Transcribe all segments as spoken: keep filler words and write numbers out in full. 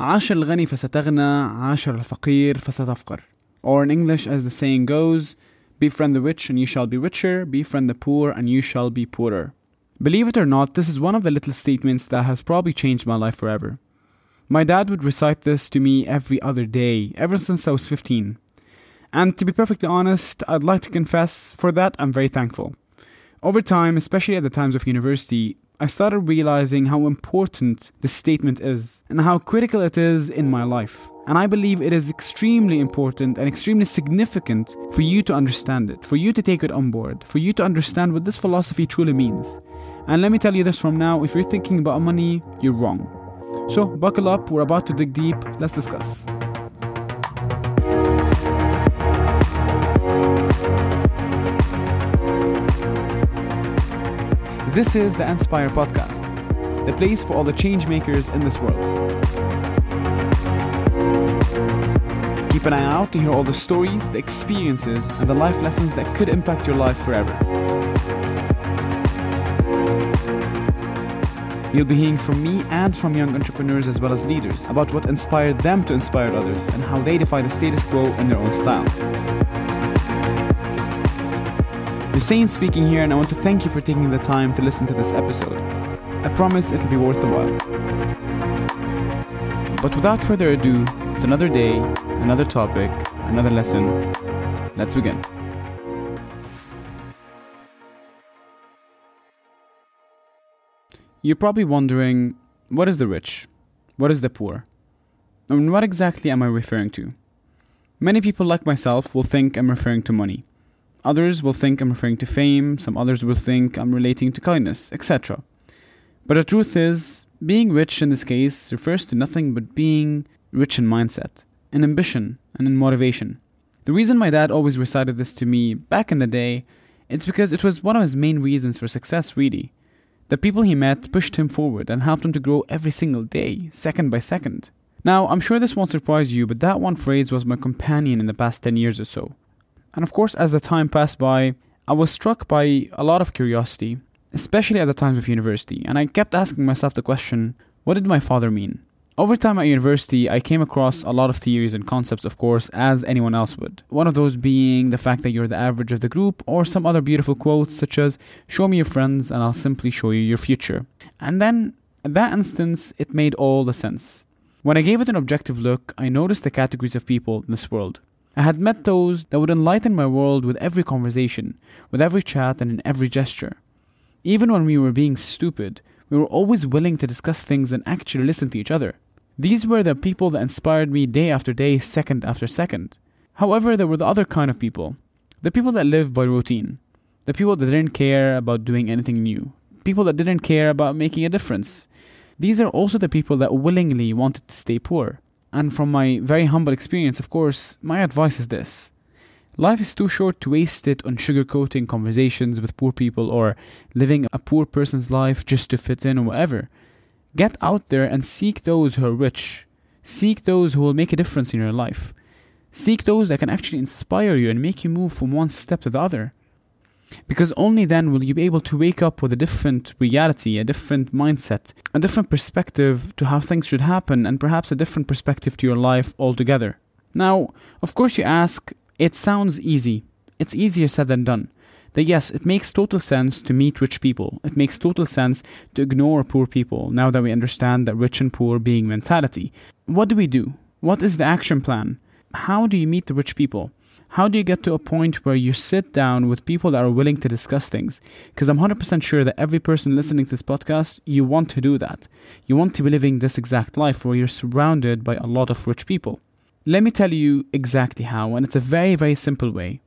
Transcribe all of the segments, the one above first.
عاش الغني فستغنى، عاش الفقير فستفقر. Or in English, as the saying goes, befriend the rich and you shall be richer, befriend the poor and you shall be poorer. Believe it or not, this is one of the little statements that has probably changed my life forever. My dad would recite this to me every other day, ever since I was fifteen. And to be perfectly honest, I'd like to confess, for that I'm very thankful. Over time, especially at the times of university, I started realizing how important this statement is and how critical it is in my life. And I believe it is extremely important and extremely significant for you to understand it, for you to take it on board, for you to understand what this philosophy truly means. And let me tell you this from now, if you're thinking about money, you're wrong. So buckle up, we're about to dig deep, let's discuss. This is the Inspire Podcast, the place for all the change makers in this world. Keep an eye out to hear all the stories, the experiences, and the life lessons that could impact your life forever. You'll be hearing from me and from young entrepreneurs as well as leaders about what inspired them to inspire others and how they defy the status quo in their own style. Usain speaking here, and I want to thank you for taking the time to listen to this episode. I promise it'll be worth the while. But without further ado, it's another day, another topic, another lesson. Let's begin. You're probably wondering, what is the rich? What is the poor? And what exactly am I referring to? Many people like myself will think I'm referring to money. Others will think I'm referring to fame, some others will think I'm relating to kindness, et cetera. But the truth is, being rich in this case refers to nothing but being rich in mindset, in ambition, and in motivation. The reason my dad always recited this to me back in the day, it's because it was one of his main reasons for success, really. The people he met pushed him forward and helped him to grow every single day, second by second. Now, I'm sure this won't surprise you, but that one phrase was my companion in the past ten years or so. And of course, as the time passed by, I was struck by a lot of curiosity, especially at the times of university, and I kept asking myself the question, what did my father mean? Over time at university, I came across a lot of theories and concepts, of course, as anyone else would. One of those being the fact that you're the average of the group, or some other beautiful quotes such as, show me your friends and I'll simply show you your future. And then, at that instance, it made all the sense. When I gave it an objective look, I noticed the categories of people in this world. I had met those that would enlighten my world with every conversation, with every chat, and in every gesture. Even when we were being stupid, we were always willing to discuss things and actually listen to each other. These were the people that inspired me day after day, second after second. However, there were the other kind of people. The people that lived by routine. The people that didn't care about doing anything new. People that didn't care about making a difference. These are also the people that willingly wanted to stay poor. And from my very humble experience, of course, my advice is this. Life is too short to waste it on sugarcoating conversations with poor people or living a poor person's life just to fit in or whatever. Get out there and seek those who are rich. Seek those who will make a difference in your life. Seek those that can actually inspire you and make you move from one step to the other. Because only then will you be able to wake up with a different reality, a different mindset, a different perspective to how things should happen, and perhaps a different perspective to your life altogether. Now, of course you ask, it sounds easy. It's easier said than done. That yes, it makes total sense to meet rich people. It makes total sense to ignore poor people, now that we understand that rich and poor being mentality. What do we do? What is the action plan? How do you meet the rich people? How do you get to a point where you sit down with people that are willing to discuss things? Because I'm one hundred percent sure that every person listening to this podcast, you want to do that. You want to be living this exact life where you're surrounded by a lot of rich people. Let me tell you exactly how, and it's a very, very simple way.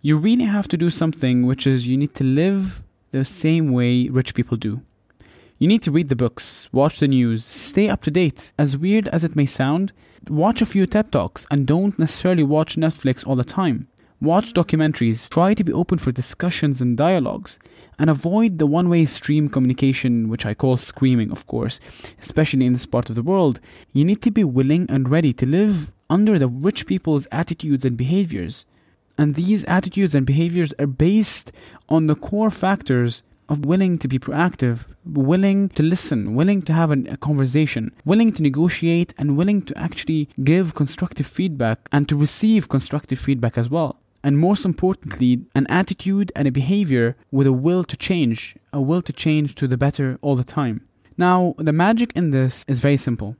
You really have to do something, which is you need to live the same way rich people do. You need to read the books, watch the news, stay up to date. As weird as it may sound, watch a few TED Talks and don't necessarily watch Netflix all the time. Watch documentaries, try to be open for discussions and dialogues, and avoid the one-way stream communication, which I call screaming, of course, especially in this part of the world. You need to be willing and ready to live under the rich people's attitudes and behaviors. And these attitudes and behaviors are based on the core factors of willing to be proactive, willing to listen, willing to have a conversation, willing to negotiate, and willing to actually give constructive feedback and to receive constructive feedback as well. And most importantly, an attitude and a behavior with a will to change, a will to change to the better all the time. Now, the magic in this is very simple.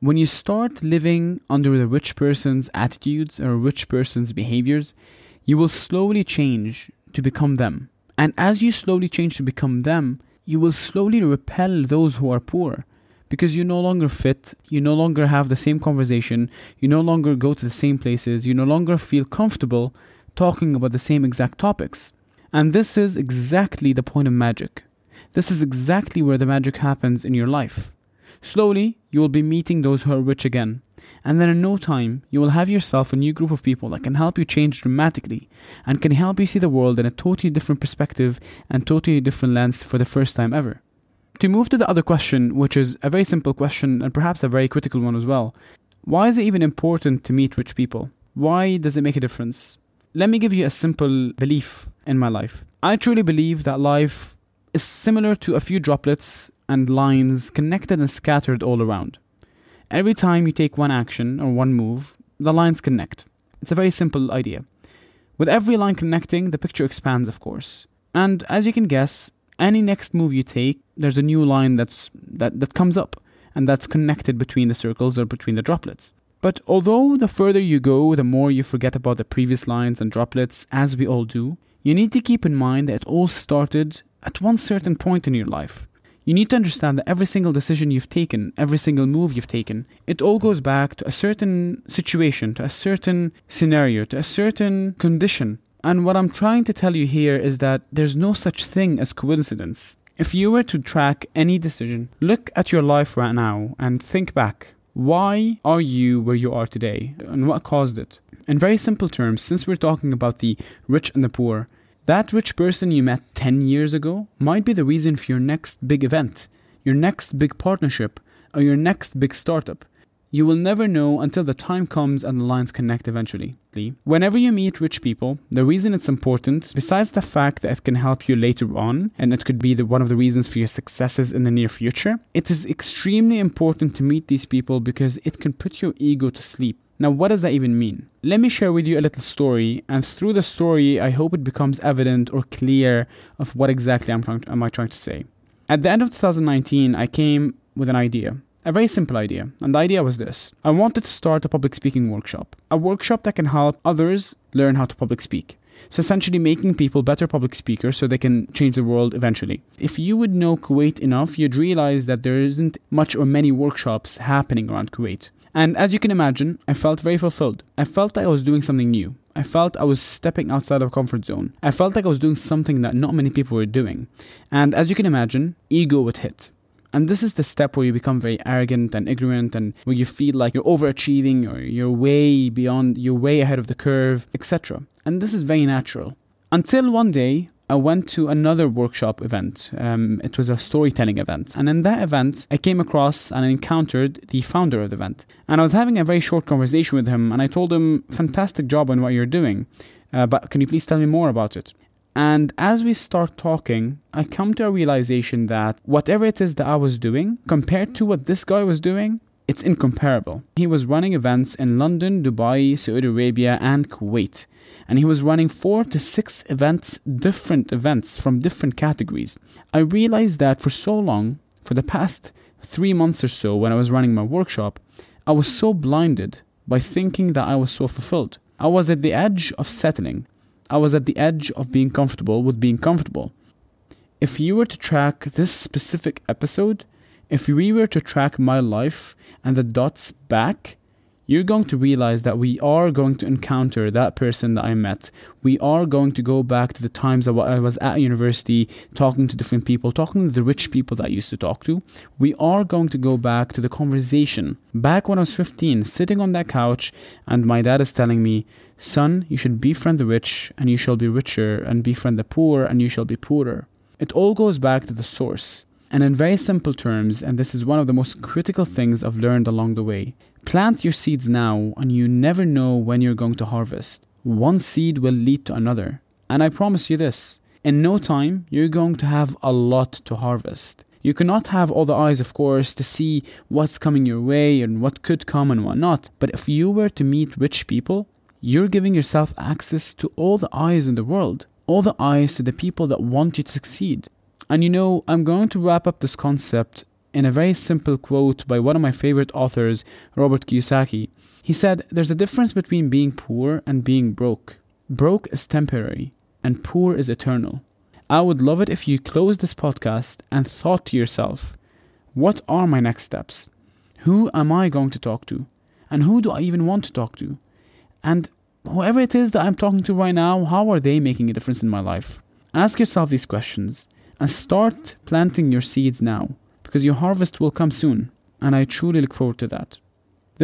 When you start living under the rich person's attitudes or rich person's behaviors, you will slowly change to become them. And as you slowly change to become them, you will slowly repel those who are poor because you no longer fit, you no longer have the same conversation, you no longer go to the same places, you no longer feel comfortable talking about the same exact topics. And this is exactly the point of magic. This is exactly where the magic happens in your life. Slowly, you will be meeting those who are rich again. And then in no time, you will have yourself a new group of people that can help you change dramatically and can help you see the world in a totally different perspective and totally different lens for the first time ever. To move to the other question, which is a very simple question and perhaps a very critical one as well. Why is it even important to meet rich people? Why does it make a difference? Let me give you a simple belief in my life. I truly believe that life is similar to a few droplets and lines connected and scattered all around. Every time you take one action or one move, the lines connect. It's a very simple idea. With every line connecting, the picture expands, of course. And as you can guess, any next move you take, there's a new line that's that, that comes up and that's connected between the circles or between the droplets. But although the further you go, the more you forget about the previous lines and droplets, as we all do, you need to keep in mind that it all started at one certain point in your life. You need to understand that every single decision you've taken, every single move you've taken, it all goes back to a certain situation, to a certain scenario, to a certain condition. And what I'm trying to tell you here is that there's no such thing as coincidence. If you were to track any decision, look at your life right now and think back. Why are you where you are today? And what caused it? In very simple terms, since we're talking about the rich and the poor, that rich person you met ten years ago might be the reason for your next big event, your next big partnership, or your next big startup. You will never know until the time comes and the lines connect eventually. Whenever you meet rich people, the reason it's important, besides the fact that it can help you later on, and it could be the, one of the reasons for your successes in the near future, it is extremely important to meet these people because it can put your ego to sleep. Now, what does that even mean? Let me share with you a little story, and through the story, I hope it becomes evident or clear of what exactly I'm trying to, am I trying to say. At the end of two thousand nineteen, I came with an idea, a very simple idea, and the idea was this. I wanted to start a public speaking workshop, a workshop that can help others learn how to public speak. So essentially making people better public speakers so they can change the world eventually. If you would know Kuwait enough, you'd realize that there isn't much or many workshops happening around Kuwait. And as you can imagine, I felt very fulfilled. I felt like I was doing something new. I felt I was stepping outside of a comfort zone. I felt like I was doing something that not many people were doing. And as you can imagine, ego would hit. And this is the step where you become very arrogant and ignorant and where you feel like you're overachieving or you're way beyond, you're way ahead of the curve, et cetera. And this is very natural. Until one day, I went to another workshop event. Um, it was a storytelling event. And in that event, I came across and encountered the founder of the event. And I was having a very short conversation with him. And I told him, fantastic job on what you're doing. Uh, but can you please tell me more about it? And as we start talking, I come to a realization that whatever it is that I was doing, compared to what this guy was doing, it's incomparable. He was running events in London, Dubai, Saudi Arabia, and Kuwait. And he was running four to six events, different events from different categories. I realized that for so long, for the past three months or so when I was running my workshop, I was so blinded by thinking that I was so fulfilled. I was at the edge of settling. I was at the edge of being comfortable with being comfortable. If you were to track this specific episode, if we were to track my life and the dots back, you're going to realize that we are going to encounter that person that I met. We are going to go back to the times that I was at university, talking to different people, talking to the rich people that I used to talk to. We are going to go back to the conversation. Back when I was fifteen, sitting on that couch, and my dad is telling me, son, you should befriend the rich, and you shall be richer, and befriend the poor, and you shall be poorer. It all goes back to the source. And in very simple terms, and this is one of the most critical things I've learned along the way, plant your seeds now and you never know when you're going to harvest. One seed will lead to another. And I promise you this, in no time, you're going to have a lot to harvest. You cannot have all the eyes, of course, to see what's coming your way and what could come and what not. But if you were to meet rich people, you're giving yourself access to all the eyes in the world, all the eyes to the people that want you to succeed. And you know, I'm going to wrap up this concept in a very simple quote by one of my favorite authors, Robert Kiyosaki. He said, "There's a difference between being poor and being broke. Broke is temporary and poor is eternal." I would love it if you closed this podcast and thought to yourself, what are my next steps? Who am I going to talk to? And who do I even want to talk to? And whoever it is that I'm talking to right now, how are they making a difference in my life? Ask yourself these questions and start planting your seeds now, because your harvest will come soon. And I truly look forward to that.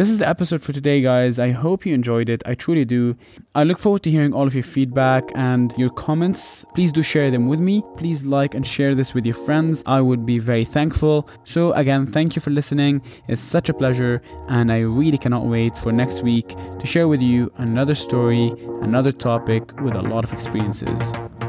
This is the episode for today, guys. I hope you enjoyed it. I truly do. I look forward to hearing all of your feedback and your comments. Please do share them with me. Please like and share this with your friends. I would be very thankful. So again, thank you for listening. It's such a pleasure. And I really cannot wait for next week to share with you another story, another topic with a lot of experiences.